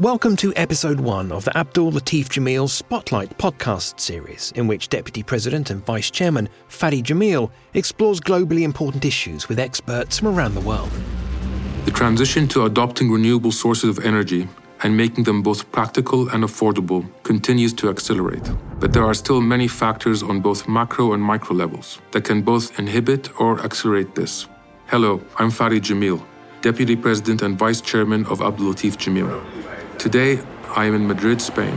Welcome to Episode 1 of the Abdul Latif Jameel Spotlight podcast series, in which Deputy President and Vice Chairman Fady Jameel explores globally important issues with experts from around the world. The transition to adopting renewable sources of energy and making them both practical and affordable continues to accelerate. But there are still many factors on both macro and micro levels that can both inhibit or accelerate this. Hello, I'm Fady Jameel, Deputy President and Vice Chairman of Abdul Latif Jameel. Today, I am in Madrid, Spain,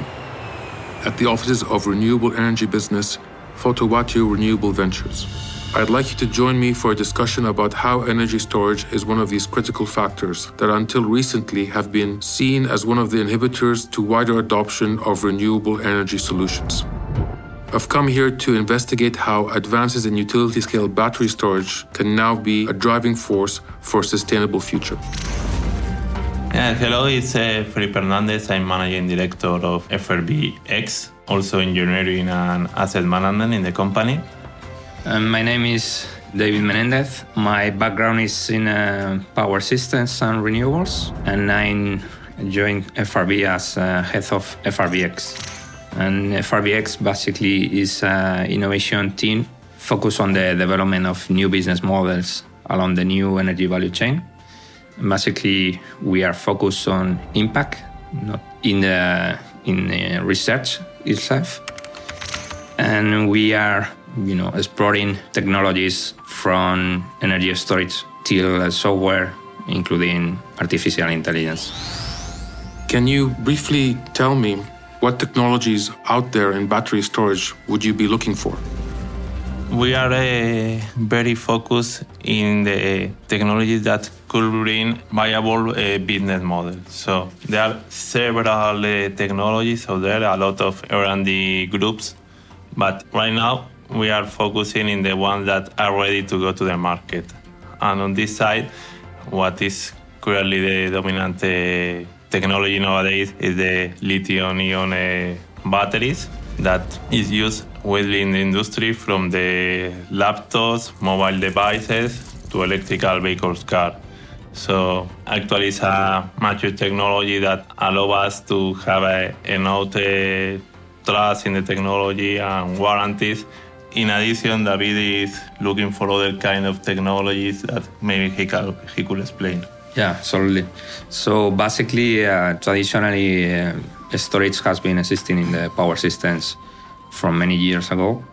at the offices of renewable energy business Fotowatio Renewable Ventures. I'd like you to join me for a discussion about how energy storage is one of these critical factors that until recently have been seen as one of the inhibitors to wider adoption of renewable energy solutions. I've come here to investigate how advances in utility-scale battery storage can now be a driving force for a sustainable future. Hello, it's Felipe Hernandez. I'm Managing Director of FRBX, also engineering and asset management in the company. My name is David Menendez. My background is in power systems and renewables, and I joined FRV as head of FRBX. And FRBX basically is an innovation team focused on the development of new business models along the new energy value chain. Basically, we are focused on impact, not in the research itself, and we are, exploring technologies from energy storage till software, including artificial intelligence. Can you briefly tell me what technologies out there in battery storage would you be looking for? We are very focused in the technology that could bring viable business models. So there are several technologies out there, a lot of R&D groups, but right now we are focusing in the ones that are ready to go to the market. And on this side, what is currently the dominant technology nowadays is the lithium-ion batteries that is used within the industry, from the laptops, mobile devices, to electrical vehicles, car. So actually it's a mature technology that allows us to have enough trust in the technology and warranties. In addition, David is looking for other kind of technologies that maybe he could explain. Yeah, absolutely. So basically, traditionally, storage has been existing in the power systems from many years ago.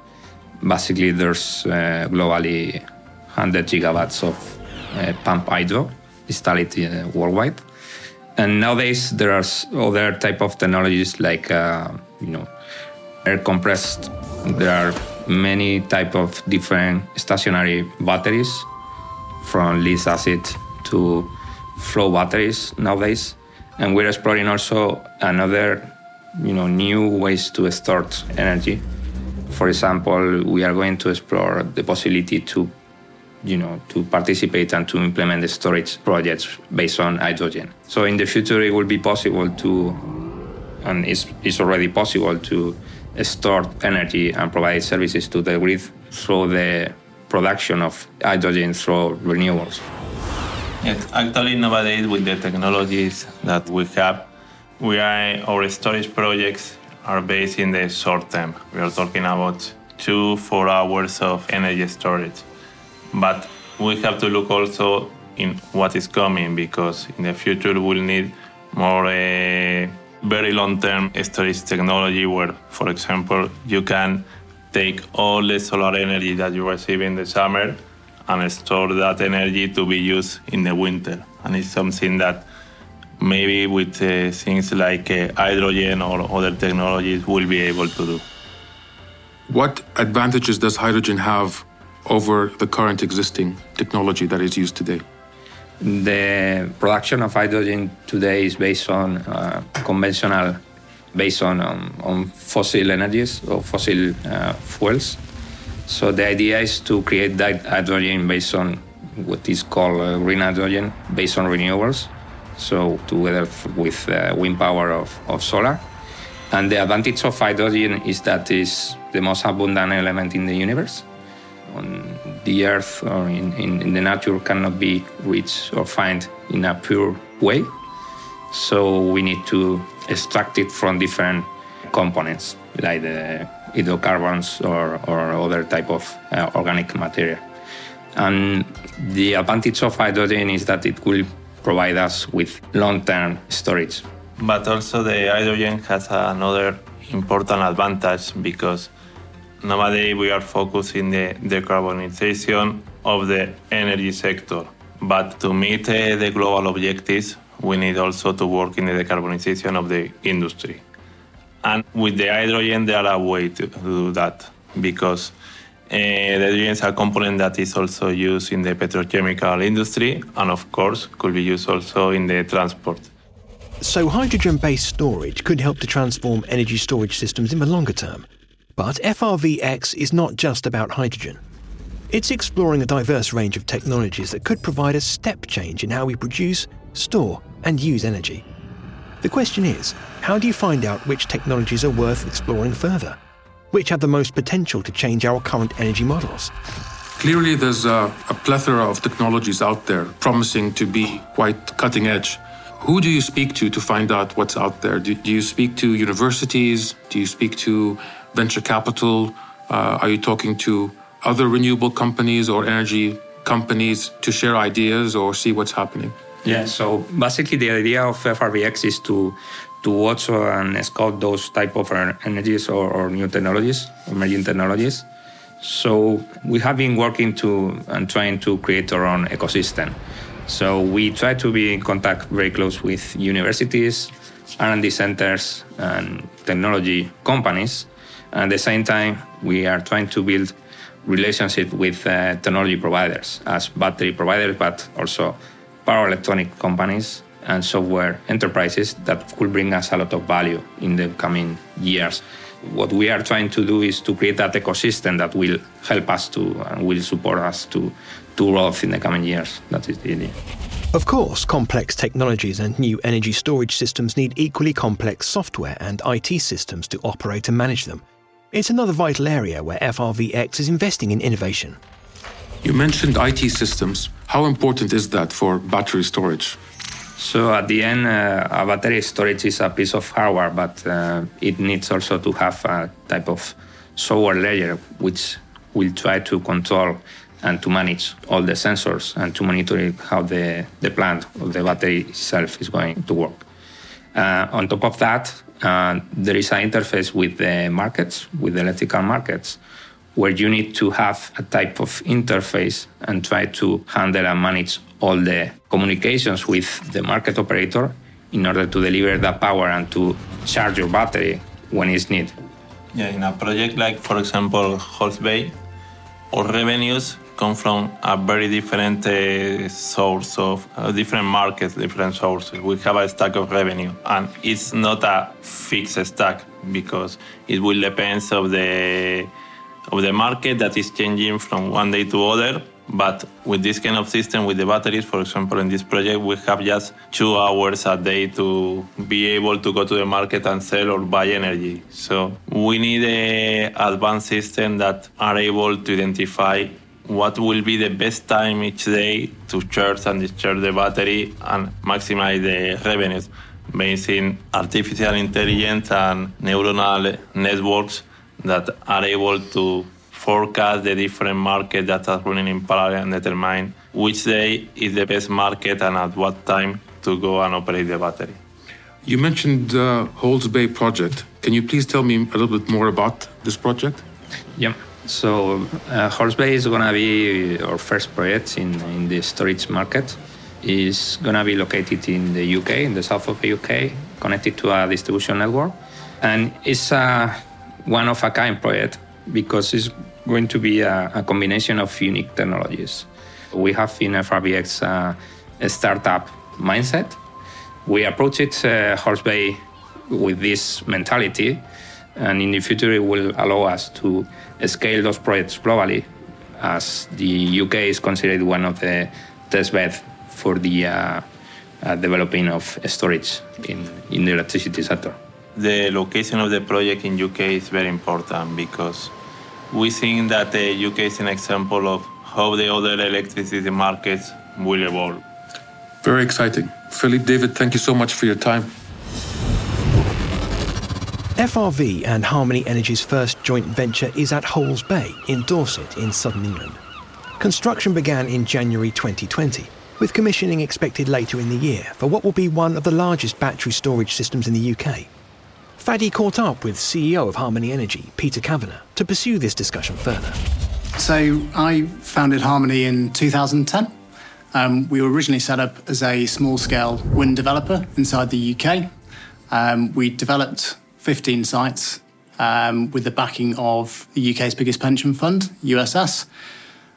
Basically, there's globally 100 gigawatts of pumped hydro installed worldwide. And nowadays, there are other type of technologies like, air compressed. There are many type of different stationary batteries, from lead-acid to flow batteries nowadays. And we're exploring also another, new ways to store energy. For example, we are going to explore the possibility to participate and to implement the storage projects based on hydrogen. So in the future, it will be possible it's already possible to store energy and provide services to the grid through the production of hydrogen through renewables. Yes, actually nowadays with the technologies that we have, our storage projects are based in the short term. We are talking about 2-4 hours of energy storage. But we have to look also in what is coming, because in the future we'll need more very long-term storage technology where, for example, you can take all the solar energy that you receive in the summer and store that energy to be used in the winter. And it's something that maybe with things like hydrogen or other technologies we'll be able to do. What advantages does hydrogen have over the current existing technology that is used today? The production of hydrogen today is based on conventional, based on fossil energies or fossil fuels. So the idea is to create that hydrogen based on what is called green hydrogen, based on renewables. So together with wind power of solar. And the advantage of hydrogen is that it's the most abundant element in the universe. On the earth or in the nature cannot be reached or found in a pure way. So we need to extract it from different components, like the hydrocarbons or other type of organic material. And the advantage of hydrogen is that it will provide us with long-term storage. But also the hydrogen has another important advantage, because nowadays we are focusing the decarbonization of the energy sector. But to meet the global objectives, we need also to work in the decarbonization of the industry. And with the hydrogen, there are a way to do that, because the hydrogen is a component that is also used in the petrochemical industry, and of course could be used also in the transport. So hydrogen-based storage could help to transform energy storage systems in the longer term. But FRVX is not just about hydrogen. It's exploring a diverse range of technologies that could provide a step change in how we produce, store, and use energy. The question is, how do you find out which technologies are worth exploring further? Which have the most potential to change our current energy models? Clearly, there's a plethora of technologies out there promising to be quite cutting edge. Who do you speak to find out what's out there? Do you speak to universities? Do you speak to venture capital? Are you talking to other renewable companies or energy companies to share ideas or see what's happening? Yeah, so basically the idea of FRBX is to watch and scout those type of energies or new technologies, emerging technologies. So we have been working to and trying to create our own ecosystem. So we try to be in contact very close with universities, R&D centers, and technology companies. And at the same time, we are trying to build relationships with technology providers, as battery providers, but also power electronic companies and software enterprises that could bring us a lot of value in the coming years. What we are trying to do is to create that ecosystem that will help us to and will support us to growth in the coming years. That is the idea. Of course, complex technologies and new energy storage systems need equally complex software and IT systems to operate and manage them. It's another vital area where FRVX is investing in innovation. You mentioned IT systems. How important is that for battery storage? So at the end, a battery storage is a piece of hardware, but it needs also to have a type of software layer which will try to control and to manage all the sensors and to monitor how the plant or the battery itself is going to work. On top of that, there is an interface with the markets, with the electrical markets, where you need to have a type of interface and try to handle and manage all the communications with the market operator in order to deliver that power and to charge your battery when it's needed. Yeah, in a project like, for example, Holes Bay, our revenues come from a very different source of different markets, different sources. We have a stack of revenue, and it's not a fixed stack because it will depend on the market that is changing from one day to other. But with this kind of system, with the batteries, for example, in this project, we have just 2 hours a day to be able to go to the market and sell or buy energy. So we need an advanced system that are able to identify what will be the best time each day to charge and discharge the battery and maximize the revenues based in artificial intelligence and neuronal networks that are able to forecast the different markets that are running in parallel and determine which day is the best market and at what time to go and operate the battery. You mentioned the Holes Bay project. Can you please tell me a little bit more about this project? Yeah. So Holes Bay is going to be our first project in the storage market. It's going to be located in the UK, in the south of the UK, connected to a distribution network. And it's a one-of-a-kind project because it's going to be a combination of unique technologies. We have in FRBX a startup mindset. We approach it, Holes Bay, with this mentality, and in the future it will allow us to scale those projects globally, as the UK is considered one of the test beds for the developing of storage in the electricity sector. The location of the project in UK is very important because we think that the UK is an example of how the other electricity markets will evolve. Very exciting. Felipe, David, thank you so much for your time. FRV and Harmony Energy's first joint venture is at Holes Bay in Dorset in southern England. Construction began in January 2020, with commissioning expected later in the year for what will be one of the largest battery storage systems in the UK. Fady caught up with CEO of Harmony Energy, Peter Kavanagh, to pursue this discussion further. So I founded Harmony in 2010. We were originally set up as a small-scale wind developer inside the UK. We developed 15 sites with the backing of the UK's biggest pension fund, USS.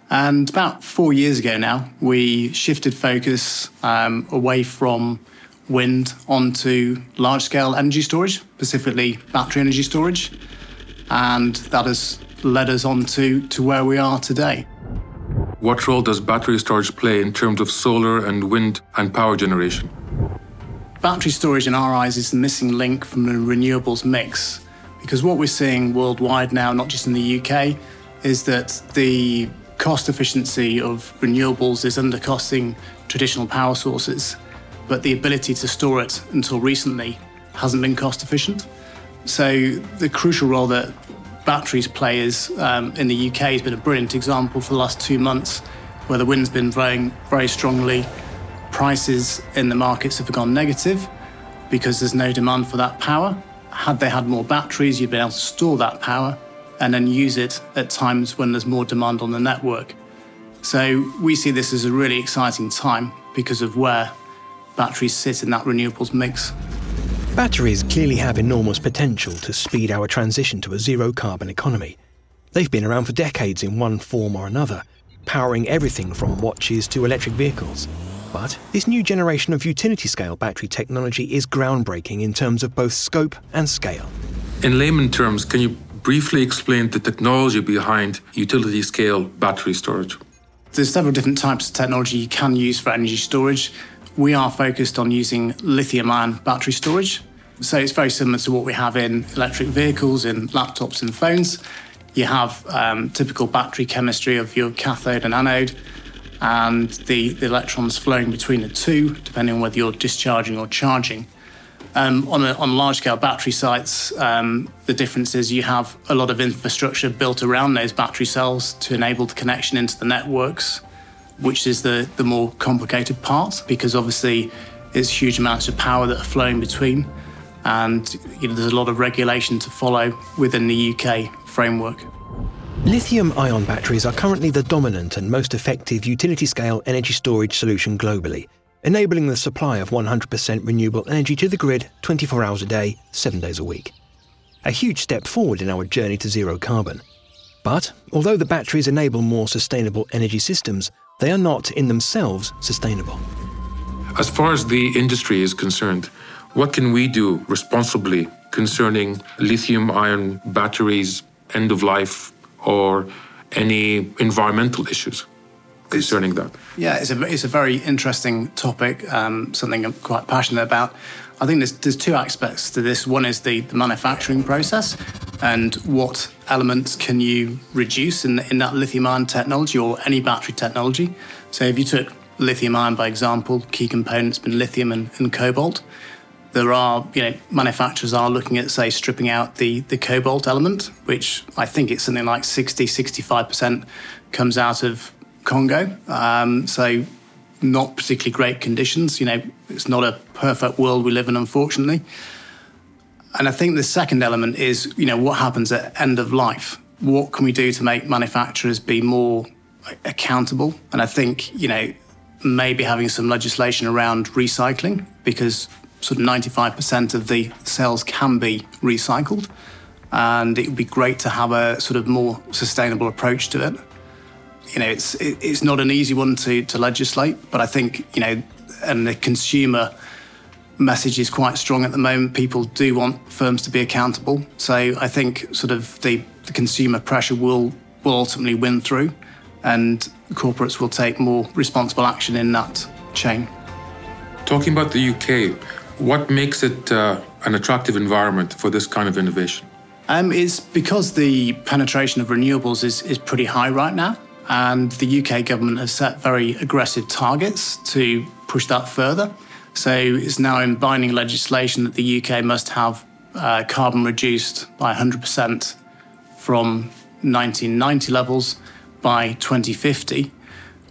And about 4 years ago now, we shifted focus away from wind onto large-scale energy storage, specifically battery energy storage. And that has led us on to where we are today. What role does battery storage play in terms of solar and wind and power generation? Battery storage, in our eyes, is the missing link from the renewables mix. Because what we're seeing worldwide now, not just in the UK, is that the cost efficiency of renewables is undercosting traditional power sources, but the ability to store it until recently hasn't been cost efficient. So the crucial role that batteries play is in the UK has been a brilliant example for the last 2 months, where the wind's been blowing very strongly. Prices in the markets have gone negative because there's no demand for that power. Had they had more batteries, you'd be able to store that power and then use it at times when there's more demand on the network. So we see this as a really exciting time because of where batteries sit in that renewables mix. Batteries clearly have enormous potential to speed our transition to a zero-carbon economy. They've been around for decades in one form or another, powering everything from watches to electric vehicles. But this new generation of utility-scale battery technology is groundbreaking in terms of both scope and scale. In layman terms, can you briefly explain the technology behind utility-scale battery storage? There's several different types of technology you can use for energy storage. We are focused on using lithium-ion battery storage. So it's very similar to what we have in electric vehicles, in laptops and phones. You have typical battery chemistry of your cathode and anode, and the electrons flowing between the two, depending on whether you're discharging or charging. On large-scale battery sites, the difference is you have a lot of infrastructure built around those battery cells to enable the connection into the networks, which is the more complicated part, because obviously it's huge amounts of power that are flowing between, and there's a lot of regulation to follow within the UK framework. Lithium-ion batteries are currently the dominant and most effective utility-scale energy storage solution globally, enabling the supply of 100% renewable energy to the grid 24 hours a day, 7 days a week. A huge step forward in our journey to zero carbon. But although the batteries enable more sustainable energy systems, they are not in themselves sustainable. As far as the industry is concerned, what can we do responsibly concerning lithium-ion batteries, end of life, or any environmental issues concerning that? Yeah, it's a very interesting topic, something I'm quite passionate about. I think there's two aspects to this. One is the manufacturing process and what elements can you reduce in that lithium-ion technology or any battery technology. So if you took lithium-ion, by example, key components been lithium and cobalt. There are, manufacturers are looking at, say, stripping out the cobalt element, which I think it's something like 60-65% comes out of Congo. So not particularly great conditions. It's not a perfect world we live in, unfortunately. And I think the second element is, what happens at end of life? What can we do to make manufacturers be more accountable? And I think, maybe having some legislation around recycling, because sort of 95% of the cells can be recycled, and it would be great to have a sort of more sustainable approach to it. It's not an easy one to legislate, but I think, and the consumer message is quite strong at the moment. People do want firms to be accountable. So I think sort of the consumer pressure will ultimately win through, and corporates will take more responsible action in that chain. Talking about the UK, what makes it an attractive environment for this kind of innovation? It's because the penetration of renewables is pretty high right now. And the UK government has set very aggressive targets to push that further. So it's now in binding legislation that the UK must have carbon reduced by 100% from 1990 levels by 2050,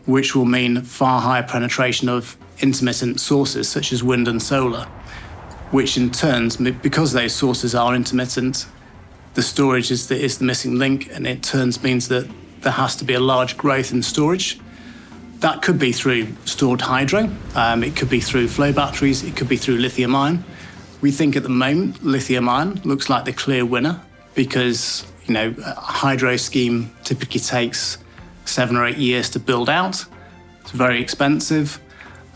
which will mean far higher penetration of intermittent sources such as wind and solar, which in turn, because those sources are intermittent, the storage is the missing link, and it turns means that there has to be a large growth in storage. That could be through stored hydro, it could be through flow batteries, it could be through lithium ion. We think at the moment lithium ion looks like the clear winner because, you know, a hydro scheme typically takes 7 or 8 years to build out. It's very expensive,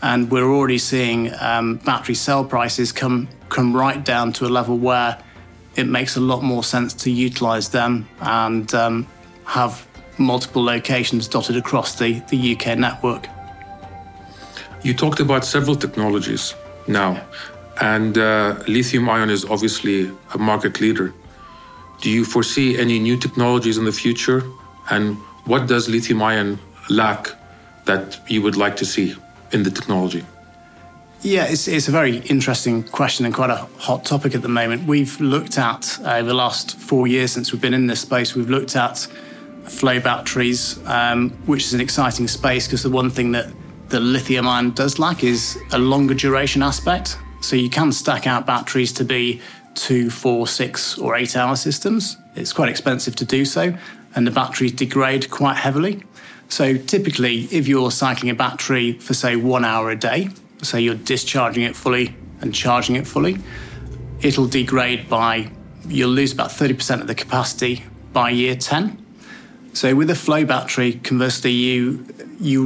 and we're already seeing battery cell prices come right down to a level where it makes a lot more sense to utilise them and have multiple locations dotted across the UK network. You talked about several technologies now, and lithium ion is obviously a market leader. Do you foresee any new technologies in the future? And what does lithium ion lack that you would like to see in the technology? Yeah, it's a very interesting question and quite a hot topic at the moment. We've looked at, over the last 4 years since we've been in this space, we've looked at flow batteries, which is an exciting space because the one thing that the lithium ion does lack is a longer duration aspect. So you can stack out batteries to be 2, 4, 6 or 8 hour systems. It's quite expensive to do so, and the batteries degrade quite heavily. So typically, if you're cycling a battery for say 1 hour a day, so you're discharging it fully and charging it fully, it'll degrade by, you'll lose about 30% of the capacity by year 10. So with a flow battery, conversely, you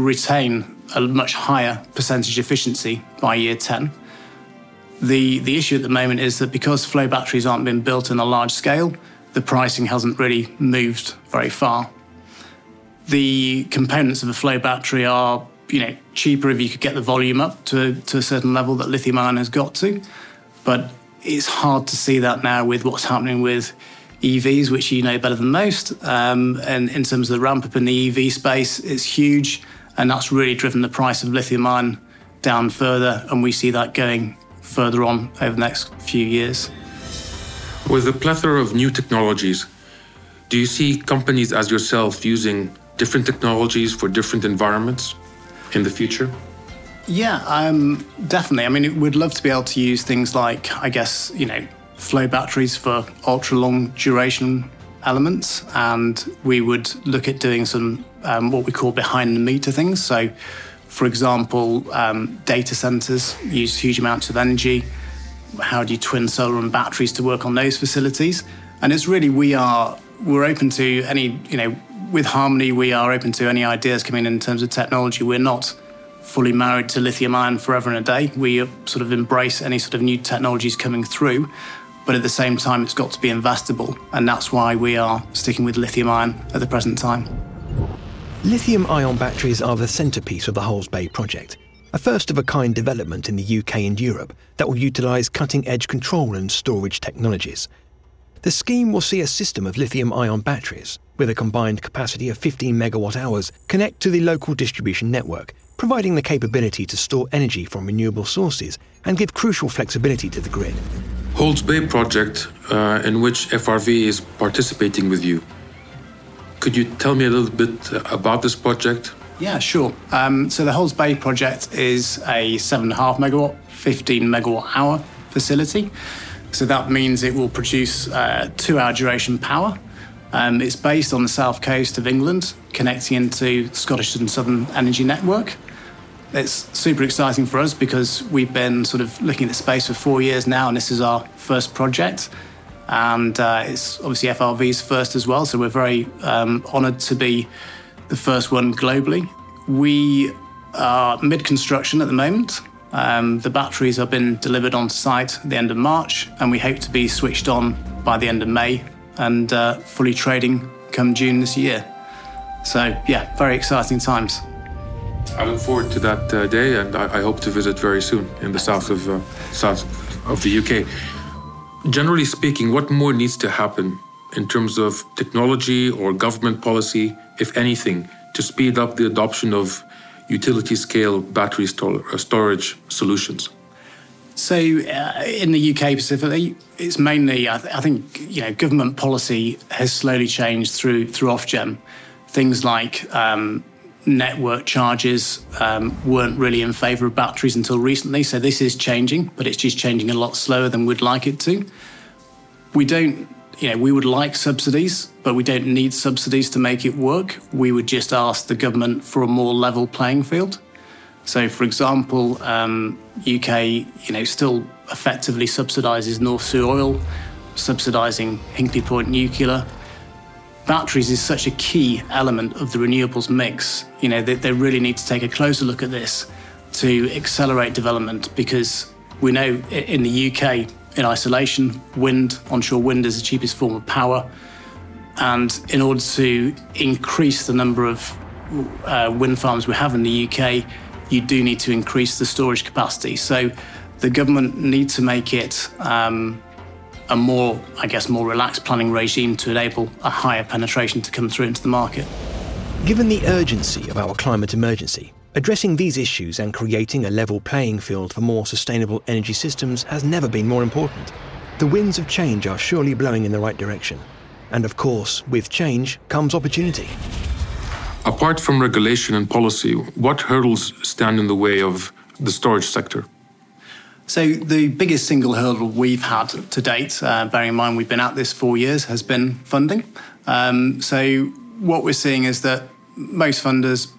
retain a much higher percentage efficiency by year 10. The issue at the moment is that because flow batteries aren't being built on a large scale, the pricing hasn't really moved very far. The components of a flow battery are, you know, cheaper if you could get the volume up to a certain level that lithium ion has got to, but it's hard to see that now with what's happening with EVs, which you know better than most, and in terms of the ramp up in the EV space, it's huge, and that's really driven the price of lithium ion down further, and we see that going further on over the next few years. With the plethora of new technologies, do you see companies as yourself using different technologies for different environments in the future? Yeah, definitely. I mean, we'd love to be able to use things like, I guess, you know, flow batteries for ultra long duration elements, and we would look at doing some what we call behind the meter things. So for example, data centers use huge amounts of energy. How do you twin solar and batteries to work on those facilities? And it's really, we're open to any, you know, with Harmony, we are open to any ideas coming in terms of technology. We're not fully married to lithium ion forever and a day. We sort of embrace any sort of new technologies coming through, but at the same time, it's got to be investable. And that's why we are sticking with lithium ion at the present time. Lithium-ion batteries are the centrepiece of the Holes Bay project, a first-of-a-kind development in the UK and Europe that will utilise cutting-edge control and storage technologies. The scheme will see a system of lithium-ion batteries, with a combined capacity of 15 megawatt-hours, connect to the local distribution network, providing the capability to store energy from renewable sources and give crucial flexibility to the grid. Holes Bay project, in which FRV is participating with you. Could you tell me a little bit about this project? Yeah, sure. So the Holes Bay project is a 7.5 megawatt, 15 megawatt hour facility. So that means it will produce 2 hour duration power. It's based on the south coast of England, connecting into Scottish and Southern Energy Network. It's super exciting for us because we've been sort of looking at the space for 4 years now, and this is our first project. And it's obviously FRV's first as well, so we're very honoured to be the first one globally. We are mid-construction at the moment. The batteries have been delivered on site at the end of March, and we hope to be switched on by the end of May and fully trading come June this year. So yeah, very exciting times. I look forward to that day, and I hope to visit very soon in the south of the UK. Generally speaking, what more needs to happen in terms of technology or government policy, if anything, to speed up the adoption of utility-scale battery storage solutions. So in the UK specifically, it's mainly, I think, you know, government policy has slowly changed through Ofgem. Things like network charges weren't really in favour of batteries until recently. So this is changing, but it's just changing a lot slower than we'd like it to. We don't, you know, we would like subsidies, but we don't need subsidies to make it work. We would just ask the government for a more level playing field. So, for example, UK, you know, still effectively subsidises North Sea oil, subsidising Hinkley Point nuclear. Batteries is such a key element of the renewables mix. You know, they really need to take a closer look at this to accelerate development, because we know in the UK, in isolation, onshore wind is the cheapest form of power. And in order to increase the number of wind farms we have in the UK, you do need to increase the storage capacity. So the government need to make it a more, I guess, more relaxed planning regime to enable a higher penetration to come through into the market. Given the urgency of our climate emergency, addressing these issues and creating a level playing field for more sustainable energy systems has never been more important. The winds of change are surely blowing in the right direction. And of course, with change comes opportunity. Apart from regulation and policy, what hurdles stand in the way of the storage sector? So the biggest single hurdle we've had to date, bearing in mind we've been at this 4 years, has been funding. So what we're seeing is that most funders,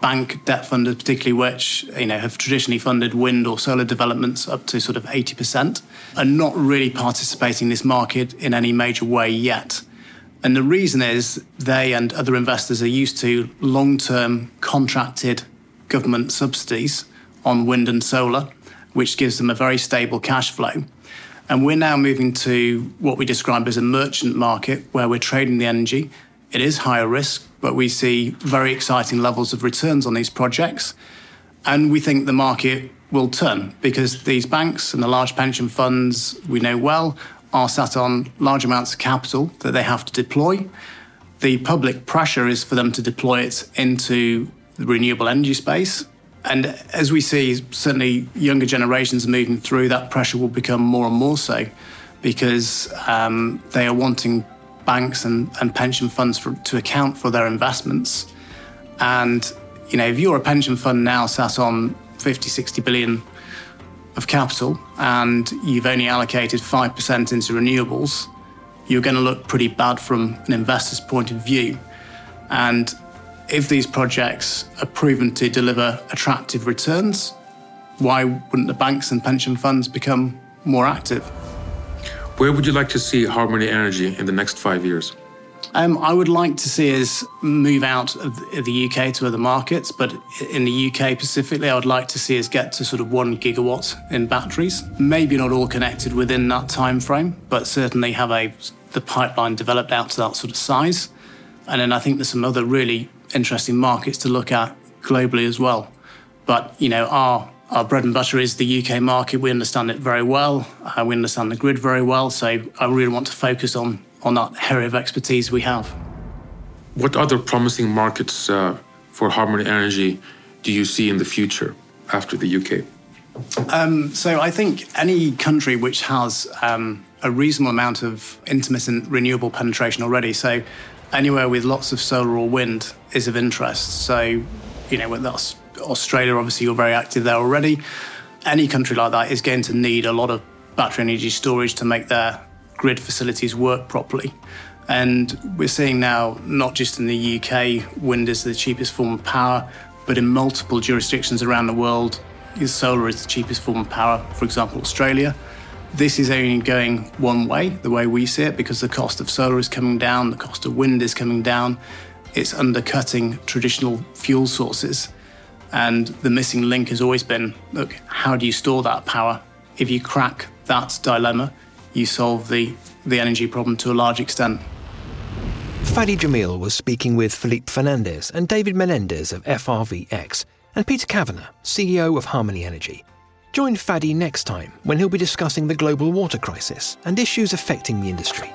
bank debt funders particularly, which, you know, have traditionally funded wind or solar developments up to sort of 80%, are not really participating in this market in any major way yet. And the reason is they and other investors are used to long-term contracted government subsidies on wind and solar, which gives them a very stable cash flow. And we're now moving to what we describe as a merchant market, where we're trading the energy. It is higher risk, but we see very exciting levels of returns on these projects. And we think the market will turn, because these banks and the large pension funds we know well are sat on large amounts of capital that they have to deploy. The public pressure is for them to deploy it into the renewable energy space. And as we see, certainly younger generations moving through, that pressure will become more and more so, because they are wanting banks and pension funds to account for their investments. And, you know, if you're a pension fund now sat on 50, 60 billion of capital and you've only allocated 5% into renewables, you're going to look pretty bad from an investor's point of view. And if these projects are proven to deliver attractive returns, why wouldn't the banks and pension funds become more active? Where would you like to see Harmony Energy in the next 5 years? I would like to see us move out of the UK to other markets, but in the UK specifically, I would like to see us get to sort of 1 gigawatt in batteries. Maybe not all connected within that time frame, but certainly have the pipeline developed out to that sort of size. And then I think there's some other really interesting markets to look at globally as well. But, you know, our bread and butter is the UK market. We understand it very well. We understand the grid very well. So I really want to focus on that area of expertise we have. What other promising markets for Harmony Energy do you see in the future after the UK? So I think any country which has a reasonable amount of intermittent renewable penetration already, so anywhere with lots of solar or wind is of interest. So, you know, whether that's Australia, obviously you're very active there already. Any country like that is going to need a lot of battery energy storage to make their grid facilities work properly. And we're seeing now, not just in the UK, wind is the cheapest form of power, but in multiple jurisdictions around the world, solar is the cheapest form of power, for example, Australia. This is only going one way, the way we see it, because the cost of solar is coming down, the cost of wind is coming down. It's undercutting traditional fuel sources. And the missing link has always been, look, how do you store that power? If you crack that dilemma, you solve the energy problem to a large extent. Fady Jameel was speaking with Felipe Hernandez and David Menendez of FRVX, and Peter Kavanagh, CEO of Harmony Energy. Join Fady next time when he'll be discussing the global water crisis and issues affecting the industry.